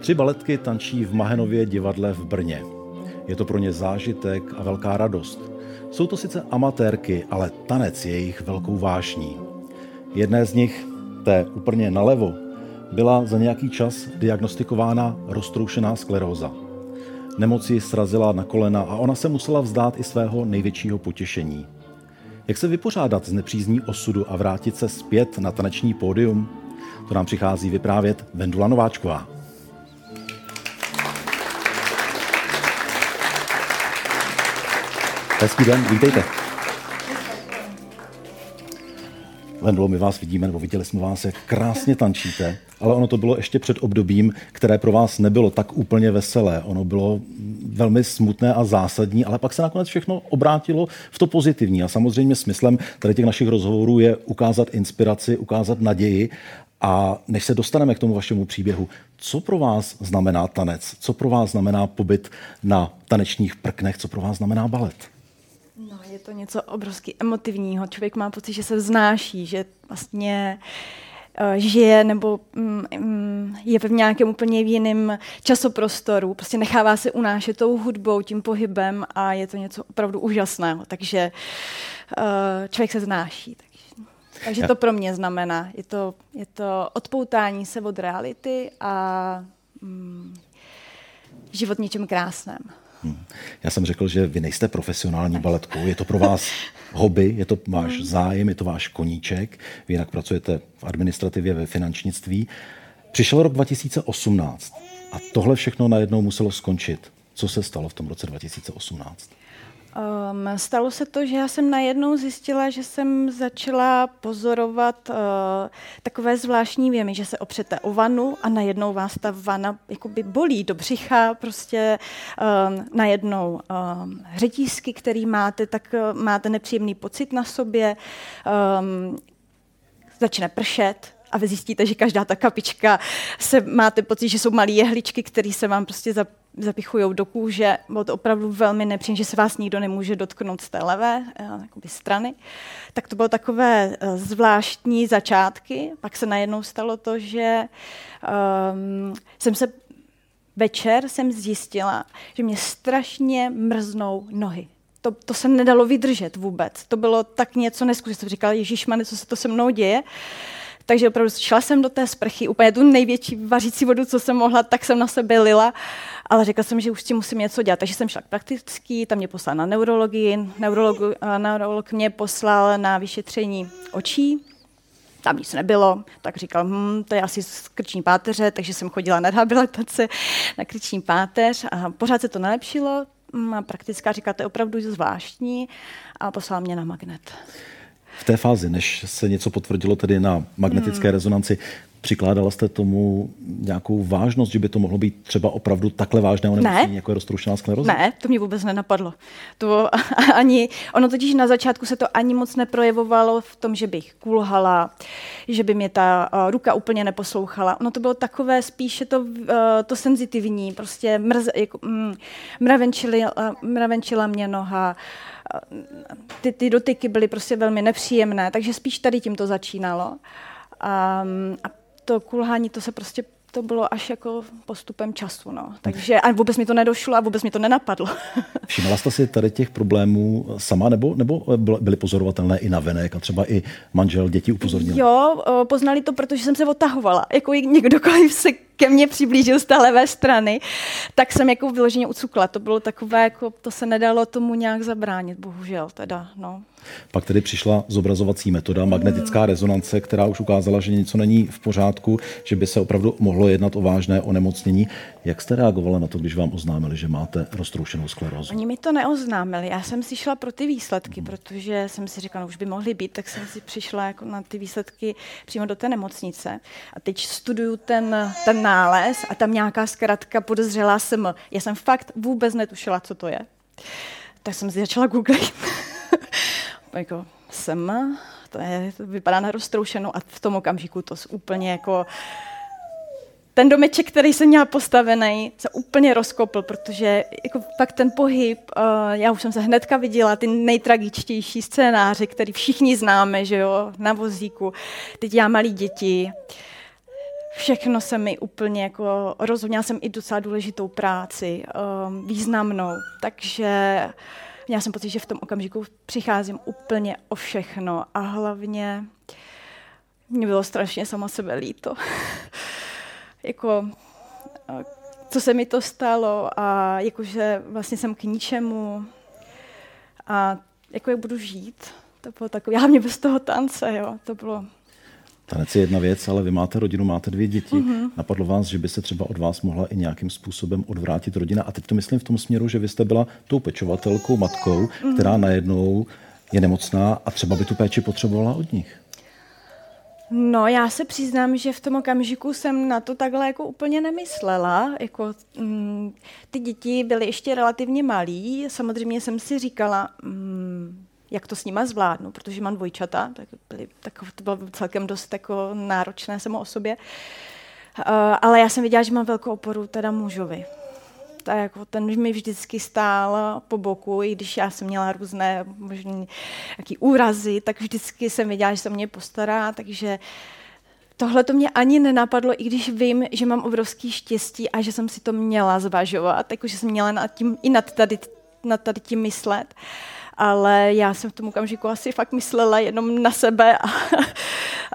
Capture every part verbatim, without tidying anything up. Tři baletky tančí v Mahenově divadle v Brně. Je to pro ně zážitek a velká radost. Jsou to sice amatérky, ale tanec je jejich velkou vášní. Jedné z nich, té úplně nalevo, byla za nějaký čas diagnostikována roztroušená skleróza. Nemoc ji srazila na kolena a ona se musela vzdát i svého největšího potěšení. Jak se vypořádat s nepřízní osudu a vrátit se zpět na taneční pódium? To nám přichází vyprávět Vendula Nováčková. Hezký den, vítejte. Vendulo, my vás vidíme, nebo viděli jsme vás, jak krásně tančíte, ale ono to bylo ještě před obdobím, které pro vás nebylo tak úplně veselé. Ono bylo velmi smutné a zásadní, ale pak se nakonec všechno obrátilo v to pozitivní. A samozřejmě smyslem tady těch našich rozhovorů je ukázat inspiraci, ukázat naději. A než se dostaneme k tomu vašemu příběhu, co pro vás znamená tanec? Co pro vás znamená pobyt na tanečních prknech? Co pro vás znamená balet? No, je to něco obrovský emotivního. Člověk má pocit, že se vznáší, že vlastně uh, žije nebo um, um, je v nějakém úplně jiném časoprostoru. Prostě nechává se unášet tou hudbou, tím pohybem a je to něco opravdu úžasného. Takže uh, člověk se vznáší. Takže, takže to pro mě znamená. Je to, je to odpoutání se od reality a um, život něčem krásném. Já jsem řekl, že vy nejste profesionální baletkou, je to pro vás hobby, je to váš zájem, je to váš koníček, vy jinak pracujete v administrativě, ve finančnictví. Přišel rok dva tisíce osmnáct a tohle všechno najednou muselo skončit. Co se stalo v tom roce dva tisíce osmnáct? Um, stalo se to, že já jsem najednou zjistila, že jsem začala pozorovat uh, takové zvláštní věmy, že se opřete o vanu a najednou vás ta vana jakoby bolí do břicha, prostě um, najednou um, řetízky, který máte, tak uh, máte nepříjemný pocit na sobě, um, začne pršet. A vy zjistíte, že každá ta kapička, se, máte pocit, že jsou malé jehličky, které se vám prostě zapichují do kůže. Bylo to opravdu velmi nepříjemné, že se vás nikdo nemůže dotknout z té levé jakoby strany. Tak to bylo takové zvláštní začátky. Pak se najednou stalo to, že um, jsem se večer jsem zjistila, že mě strašně mrznou nohy. To, to se nedalo vydržet vůbec. To bylo tak něco neskutečného. Jsem říkala, ježišmane, co se to se mnou děje. Takže opravdu šla jsem do té sprchy, úplně tu největší vařící vodu, co jsem mohla, tak jsem na sebe lila, ale řekla jsem, že už s tím musím něco dělat. Takže jsem šla k praktický, tam mě poslal na neurologii, neurolog, neurolog mě poslal na vyšetření očí, tam nic nebylo, tak říkal, hm, to je asi z krční páteře, takže jsem chodila na rehabilitaci na krční páteř a pořád se to nelepšilo. A praktická říká, to je opravdu zvláštní a poslala mě na magnet. V té fázi, než se něco potvrdilo tedy na magnetické hmm. rezonanci, přikládala jste tomu nějakou vážnost, že by to mohlo být třeba opravdu takhle vážné onemocnění, ne, jako je roztroušená skleróza? Ne, to mě vůbec nenapadlo. To ani, ono totiž na začátku se to ani moc neprojevovalo v tom, že bych kulhala, že by mě ta uh, ruka úplně neposlouchala. Ono to bylo takové spíše to, uh, to senzitivní, prostě mrz, jako, mm, mravenčila, uh, mravenčila mě noha. Ty, ty dotyky byly prostě velmi nepříjemné, takže spíš tady tím to začínalo. Um, a to kulhání, to se prostě, to bylo až jako postupem času, no. Takže a vůbec mi to nedošlo a vůbec mi to nenapadlo. Všimla jste si tady těch problémů sama, nebo, nebo byly pozorovatelné i navenek a třeba i manžel, děti upozornili? Jo, poznali to, protože jsem se odtahovala. Jako někdokoliv se ke mně přiblížil z té levé strany, tak jsem jako vyloženě ucukla. To bylo takové, jako to se nedalo tomu nějak zabránit, bohužel teda, no. Pak tedy přišla zobrazovací metoda, magnetická rezonance, která už ukázala, že něco není v pořádku, že by se opravdu mohlo jednat o vážné onemocnění. Jak jste reagovala na to, když vám oznámili, že máte roztroušenou sklerózu? Oni mi to neoznámili. Já jsem si šla pro ty výsledky, hmm. protože jsem si říkala, no už by mohly být, tak jsem si přišla jako na ty výsledky přímo do té nemocnice. A teď studuju ten ten nález a tam nějaká zkratka podezřelá S M. Já jsem fakt vůbec netušila, co to je. Tak jsem si začala googlit. Jako S M, to, je, to vypadá na roztroušenou a v tom okamžiku to úplně jako... Ten domeček, který jsem měla postavený, se úplně rozkopl, protože jako pak ten pohyb, uh, já už jsem se hnedka viděla ty nejtragičtější scénáře, který všichni známe, že jo, na vozíku, teď já malí děti, všechno se mi úplně jako rozuměla jsem i docela důležitou práci, um, významnou, takže měla jsem pocit, že v tom okamžiku přicházím úplně o všechno a hlavně mě bylo strašně sama sebe líto. Jako, co se mi to stalo a jakože vlastně jsem k ničemu a jako jak budu žít, to bylo takové, já hlavně bez toho tance, jo, to bylo. Tanec je jedna věc, ale vy máte rodinu, máte dvě děti. Mm-hmm. Napadlo vás, že by se třeba od vás mohla i nějakým způsobem odvrátit rodina a teď to myslím v tom směru, že vy jste byla tou pečovatelkou, matkou, mm-hmm. která najednou je nemocná a třeba by tu péči potřebovala od nich. No, já se přiznám, že v tom okamžiku jsem na to takhle jako úplně nemyslela. Jako, mm, ty děti byly ještě relativně malí. Samozřejmě jsem si říkala, mm, jak to s nima zvládnu, protože mám dvojčata, tak byly, tak, to bylo celkem dost jako, náročné samo o sobě. Uh, ale já jsem viděla, že mám velkou oporu teda mužovi. Tak jako ten mi vždycky stál po boku, i když já jsem měla různé možný jaký úrazy, tak vždycky jsem věděla, že se mě postará, takže tohle to mě ani nenapadlo, i když vím, že mám obrovský štěstí a že jsem si to měla zvažovat, takže jsem měla nad tím, i nad tady, nad tady tím myslet, ale já jsem v tom okamžiku asi fakt myslela jenom na sebe a,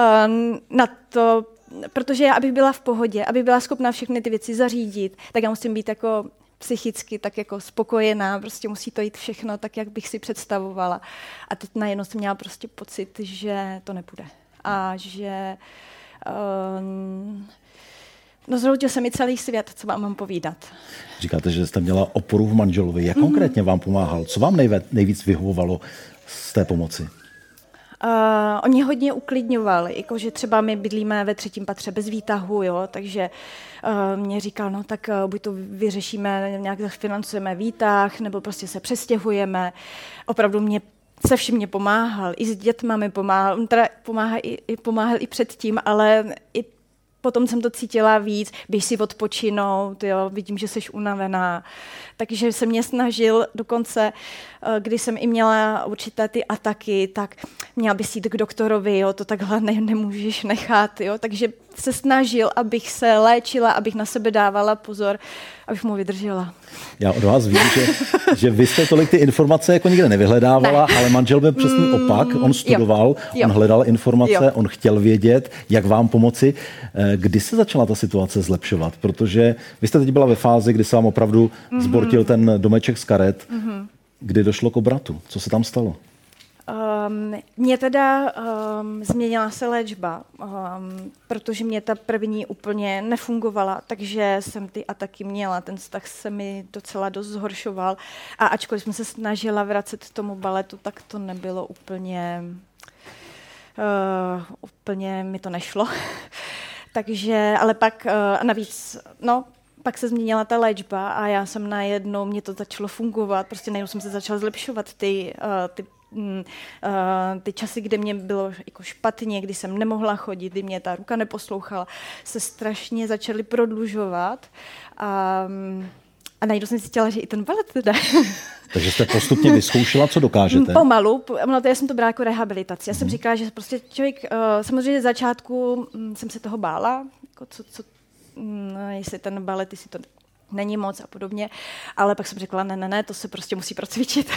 a na to, protože já, abych byla v pohodě, abych byla schopná všechny ty věci zařídit, tak já musím být jako psychicky tak jako spokojená, prostě musí to jít všechno tak, jak bych si představovala. A teď najednou jsem měla prostě pocit, že to nepůjde. A že... Um, no zhroutil se mi celý svět, co vám mám povídat. Říkáte, že jste měla oporu v manželovi. Jak mm-hmm. konkrétně vám pomáhal? Co vám nejvíc vyhovovalo z té pomoci? Uh, on mě hodně uklidňoval, jakože třeba my bydlíme ve třetím patře bez výtahu, jo, takže uh, mě říkal, no tak uh, buď to vyřešíme, nějak financujeme výtah, nebo prostě se přestěhujeme. Opravdu mě se vším mě pomáhal, i s dětma mi pomáhal, on teda pomáhal i, i, pomáhal i předtím, ale i potom jsem to cítila víc, běž si odpočinout, jo, vidím, že jsi unavená. Takže se mě snažil dokonce, když jsem i měla určité ty ataky, tak měla bys jít k doktorovi, jo, to takhle ne, nemůžeš nechat. Jo. Takže se snažil, abych se léčila, abych na sebe dávala pozor, abych mu vydržela. Já od vás vím, že, že vy jste tolik ty informace jako nikde nevyhledávala, ne. Ale manžel byl přesný opak, on studoval, jo. Jo. On hledal informace, jo. On chtěl vědět, jak vám pomoci. Kdy se začala ta situace zlepšovat? Protože vy jste teď byla ve fázi, kdy se vám opravdu mm-hmm. zbortil ten domeček z karet. Mm-hmm. Kdy došlo k obratu? Co se tam stalo? Um, mě teda um, změnila se léčba, um, protože mě ta první úplně nefungovala, takže jsem ty ataky měla, ten vztah se mi docela dost zhoršoval a ačkoliv jsem se snažila vracet tomu baletu, tak to nebylo úplně, uh, úplně mi to nešlo. Takže, ale pak uh, navíc, no, pak se změnila ta léčba a já jsem najednou, mě to začalo fungovat, prostě najednou jsem se začala zlepšovat ty, uh, ty Uh, ty časy, kde mě bylo jako špatně, kdy jsem nemohla chodit, kdy mě ta ruka neposlouchala, se strašně začaly prodlužovat a, a najednou jsem cítila, že i ten balet teda. Takže jste postupně vyzkoušela, co dokážete? Pomalu, no to já jsem to brala jako rehabilitaci. Já jsem říkala, že prostě člověk, uh, samozřejmě z začátku jsem se toho bála, jako co, co, no, jestli ten balet, jestli to není moc a podobně, ale pak jsem řekla, ne, ne, ne, to se prostě musí procvičit.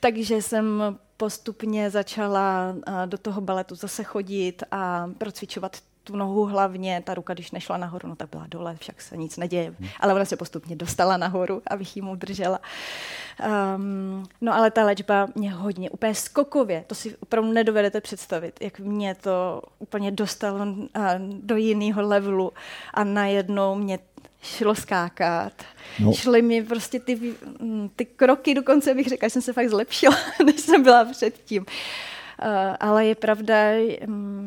Takže jsem postupně začala do toho baletu zase chodit a procvičovat tu nohu hlavně. Ta ruka, když nešla nahoru, no tak byla dole, však se nic neděje. Ale ona se postupně dostala nahoru, abych jí mu držela. Um, no ale ta léčba mě hodně, úplně skokově, to si opravdu nedovedete představit, jak mě to úplně dostalo do jiného levelu a najednou mě šlo skákat. No. Šly mi prostě ty, ty kroky, dokonce bych řekla, že jsem se fakt zlepšila, než jsem byla předtím. Uh, ale je pravda,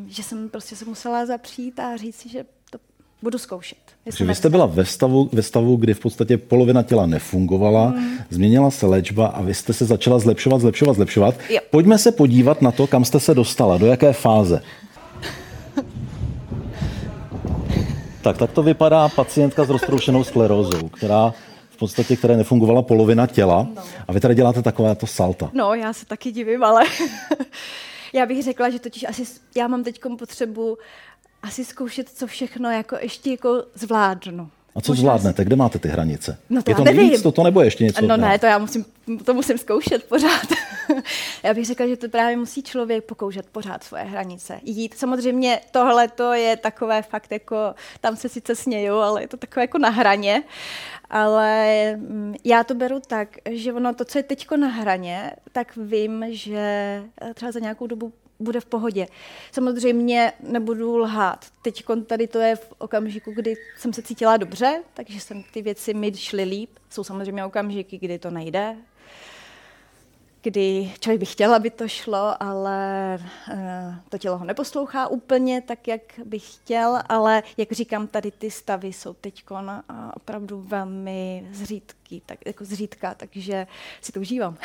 že jsem prostě se musela zapřít a říct si, že to budu zkoušet. Vy jste byla ve stavu, ve stavu, kdy v podstatě polovina těla nefungovala, hmm. změnila se léčba a vy jste se začala zlepšovat, zlepšovat, zlepšovat. Jo. Pojďme se podívat na to, kam jste se dostala, do jaké fáze. Tak, tak to vypadá pacientka s roztroušenou sklerózou, která v podstatě, které nefungovala polovina těla. No. A vy tady děláte taková to salta. No, já se taky divím, ale já bych řekla, že totiž asi já mám teďkom potřebu asi zkoušet, co všechno jako ještě jako zvládnu. A co zvládnete? Kde máte ty hranice? No to je to víc, to, to nebo ještě něco? No ne, to já musím, to musím zkoušet pořád. Já bych řekla, že to právě musí člověk pokoušet pořád svoje hranice. Jít. Samozřejmě tohle to je takové fakt jako, tam se sice směju, ale je to takové jako na hraně. Ale já to beru tak, že ono to, co je teďko na hraně, tak vím, že třeba za nějakou dobu bude v pohodě. Samozřejmě nebudu lhát. Teď tady to je v okamžiku, kdy jsem se cítila dobře, takže jsem ty věci mi šly líp. Jsou samozřejmě okamžiky, kdy to nejde, kdy člověk by chtěl, aby to šlo, ale to tělo ho neposlouchá úplně tak, jak bych chtěl, ale jak říkám, tady ty stavy jsou teď opravdu velmi zřídky, tak, jako zřídka, takže si to užívám.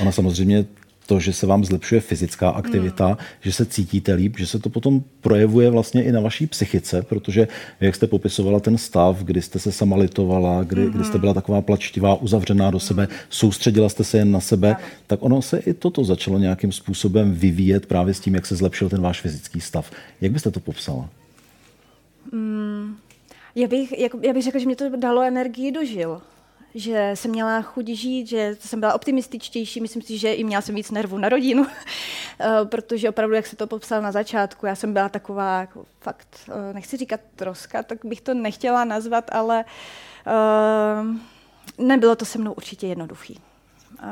Ona samozřejmě to, že se vám zlepšuje fyzická aktivita, hmm. že se cítíte líp, že se to potom projevuje vlastně i na vaší psychice, protože jak jste popisovala ten stav, kdy jste se sama litovala, kdy, hmm. kdy jste byla taková plačtivá, uzavřená do sebe, soustředila jste se jen na sebe, hmm. tak ono se i toto začalo nějakým způsobem vyvíjet právě s tím, jak se zlepšil ten váš fyzický stav. Jak byste to popsala? Hmm. Já bych, jako, já bych řekla, že mě to dalo energii do žil. Že jsem měla chuť žít, že jsem byla optimističtější, myslím si, že i měla jsem víc nervů na rodinu, protože opravdu, jak se to popsal na začátku, já jsem byla taková, jako fakt, nechci říkat troska, tak bych to nechtěla nazvat, ale uh, nebylo to se mnou určitě jednoduchý. Uh,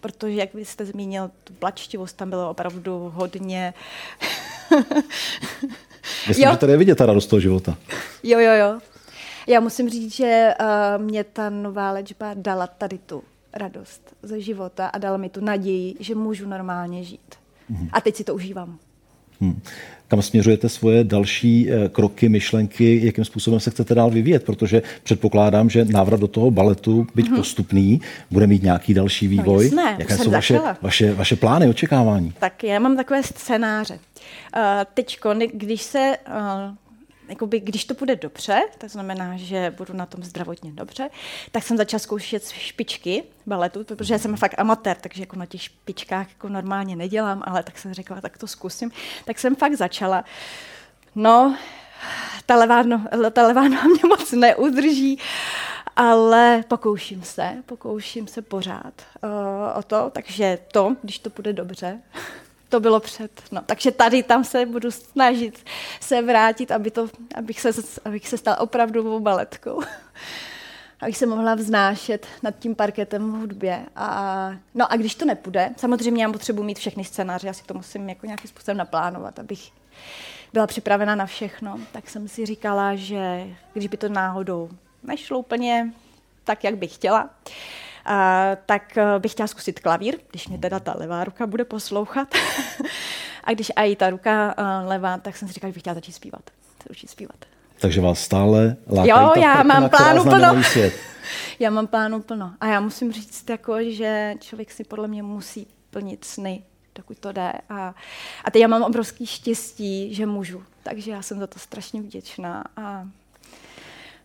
protože, jak vy jste zmínil, tu plačtivost tam bylo opravdu hodně. Myslím, že tady je vidět ta radost toho života. Jo, jo, jo. Já musím říct, že uh, mě ta nová léčba dala tady tu radost ze života a dala mi tu naději, že můžu normálně žít. Mm. A teď si to užívám. Hmm. Kam směřujete svoje další kroky, myšlenky, jakým způsobem se chcete dál vyvíjet, protože předpokládám, že návrat do toho baletu, byť hmm. postupný, bude mít nějaký další vývoj. No, jasné, jaké jsou vaše, vaše, vaše plány, očekávání? Tak já mám takové scénáře. Uh, teďko, když se... Uh, Jakoby, když to bude dobře, tak znamená, že budu na tom zdravotně dobře, tak jsem začala zkoušet špičky baletu, protože já jsem fakt amatér, takže jako na těch špičkách jako normálně nedělám, ale tak jsem řekla, tak to zkusím. Tak jsem fakt začala. No, ta levá noha, ta levá noha mě moc neudrží, ale pokouším se, pokouším se pořád uh, o to, takže to, když to bude dobře... To bylo před. No, takže tady tam se budu snažit se vrátit, aby to, abych se, abych se stala opravdovou baletkou. Abych se mohla vznášet nad tím parketem v hudbě. A, no a když to nepůjde, samozřejmě já potřebuji mít všechny scénáře, já si to musím jako nějakým způsobem naplánovat, abych byla připravena na všechno. Tak jsem si říkala, že když by to náhodou nešlo úplně tak, jak bych chtěla, a tak bych chtěla zkusit klavír, když mě teda ta levá ruka bude poslouchat. A když i ta ruka levá, tak jsem si říkala, že bych chtěla začít zpívat. Začít zpívat. Takže vás stále lákají ta prkna, která znamenají svět. Já mám plánu plno. A já musím říct, jako, že člověk si podle mě musí plnit sny, dokud to jde. A, a teď já mám obrovský štěstí, že můžu. Takže já jsem za to strašně vděčná. A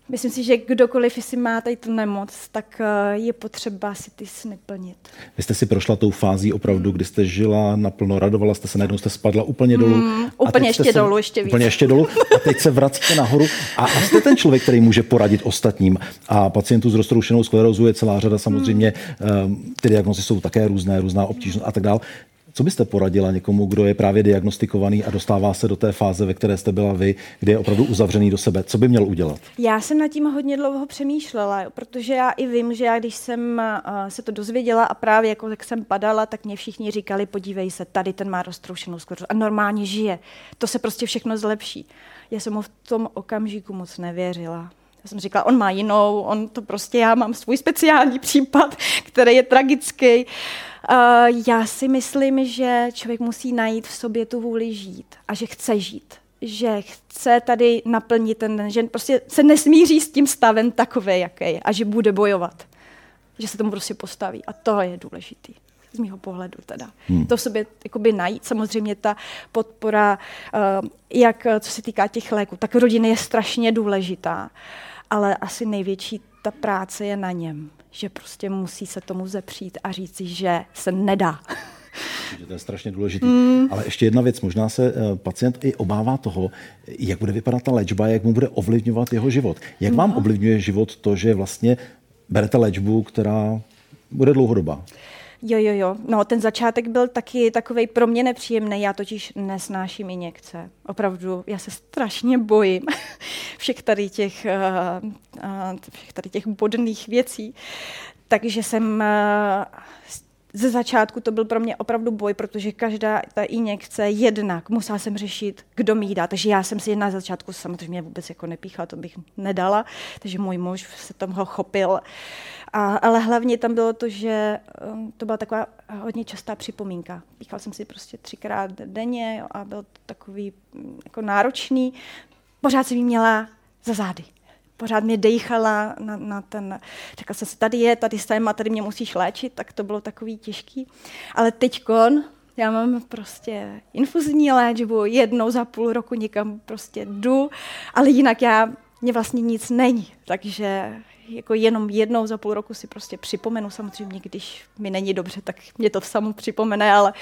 myslím si, že kdokoliv, jestli má tady tu nemoc, tak je potřeba si ty sny plnit. Vy jste si prošla tou fází opravdu, kdy jste žila naplno, radovala jste se, najednou jste spadla úplně dolů. Mm, úplně ještě se, dolů, ještě víc. Úplně ještě dolů a teď se vracíte nahoru. A, a jste ten člověk, který může poradit ostatním. A pacientů s roztroušenou sklerózou je celá řada samozřejmě. Mm. Ty diagnózy jsou také různé, různá obtížnost a tak dál. Co byste poradila někomu, kdo je právě diagnostikovaný a dostává se do té fáze, ve které jste byla vy, kde je opravdu uzavřený do sebe? Co by měl udělat? Já jsem nad tím hodně dlouho přemýšlela, jo, protože já i vím, že já, když jsem uh, se to dozvěděla a právě jako jak jsem padala, tak mě všichni říkali, podívej se, tady ten má roztroušenou sklerózu a normálně žije. To se prostě všechno zlepší. Já jsem mu v tom okamžiku moc nevěřila. Já jsem říkala, on má jinou, on to prostě, já mám svůj speciální případ, který je tragický. Uh, já si myslím, že člověk musí najít v sobě tu vůli žít a že chce žít že chce tady naplnit ten den, že prostě se nesmíří s tím stavem takový, jaký, a že bude bojovat. Že se tomu prostě postaví. A tohle je důležitý. Z mýho pohledu teda. Hmm. To v sobě jakoby najít. Samozřejmě ta podpora, jak co se týká těch léků, tak rodina je strašně důležitá. Ale asi největší ta práce je na něm. Že prostě musí se tomu zepřít a říct, že se nedá. To je strašně důležitý. Mm. Ale ještě jedna věc, možná se pacient i obává toho, jak bude vypadat ta léčba, jak mu bude ovlivňovat jeho život. Jak no. vám ovlivňuje život to, že vlastně berete léčbu, která bude dlouhodobá? Jo, jo, jo. No, ten začátek byl taky takovej pro mě nepříjemný. Já totiž nesnáším injekce. Opravdu, já se strašně bojím všech tady těch, uh, uh, všech tady těch bodných věcí. Takže jsem... Uh, Ze začátku to byl pro mě opravdu boj, protože každá ta injekce jednak musela jsem řešit, kdo mi ji dá. Takže já jsem si na začátku samozřejmě mě vůbec jako nepíchala, to bych nedala. Takže můj muž se toho chopil. A, ale hlavně tam bylo to, že to byla taková hodně častá připomínka. Píchala jsem si prostě třikrát denně a byl to takový jako náročný. Pořád jsem ji měla za zády. Pořád mě dejchala na, na ten, řekla jsem si, tady je, tady jsem a tady mě musíš léčit, tak to bylo takový těžký. Ale teďkon, já mám prostě infuzní léčbu, jednou za půl roku někam prostě jdu, ale jinak já, mě vlastně nic není, takže jako jenom jednou za půl roku si prostě připomenu, samozřejmě, když mi není dobře, tak mě to samo připomene, ale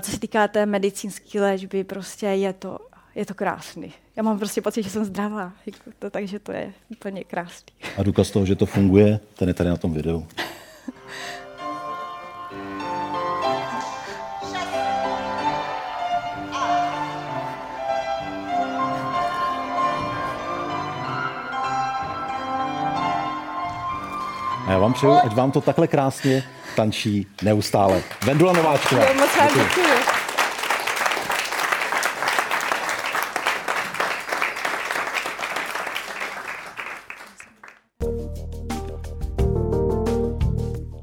co se týká té medicínské léčby, prostě je to Je to krásný. Já mám prostě pocit, že jsem zdravá, to, takže to je úplně krásný. A důkaz toho, že to funguje, ten je tady na tom videu. A já vám přeju, ať vám to takhle krásně tančí neustále. Vendula Nováčková. Děkuji.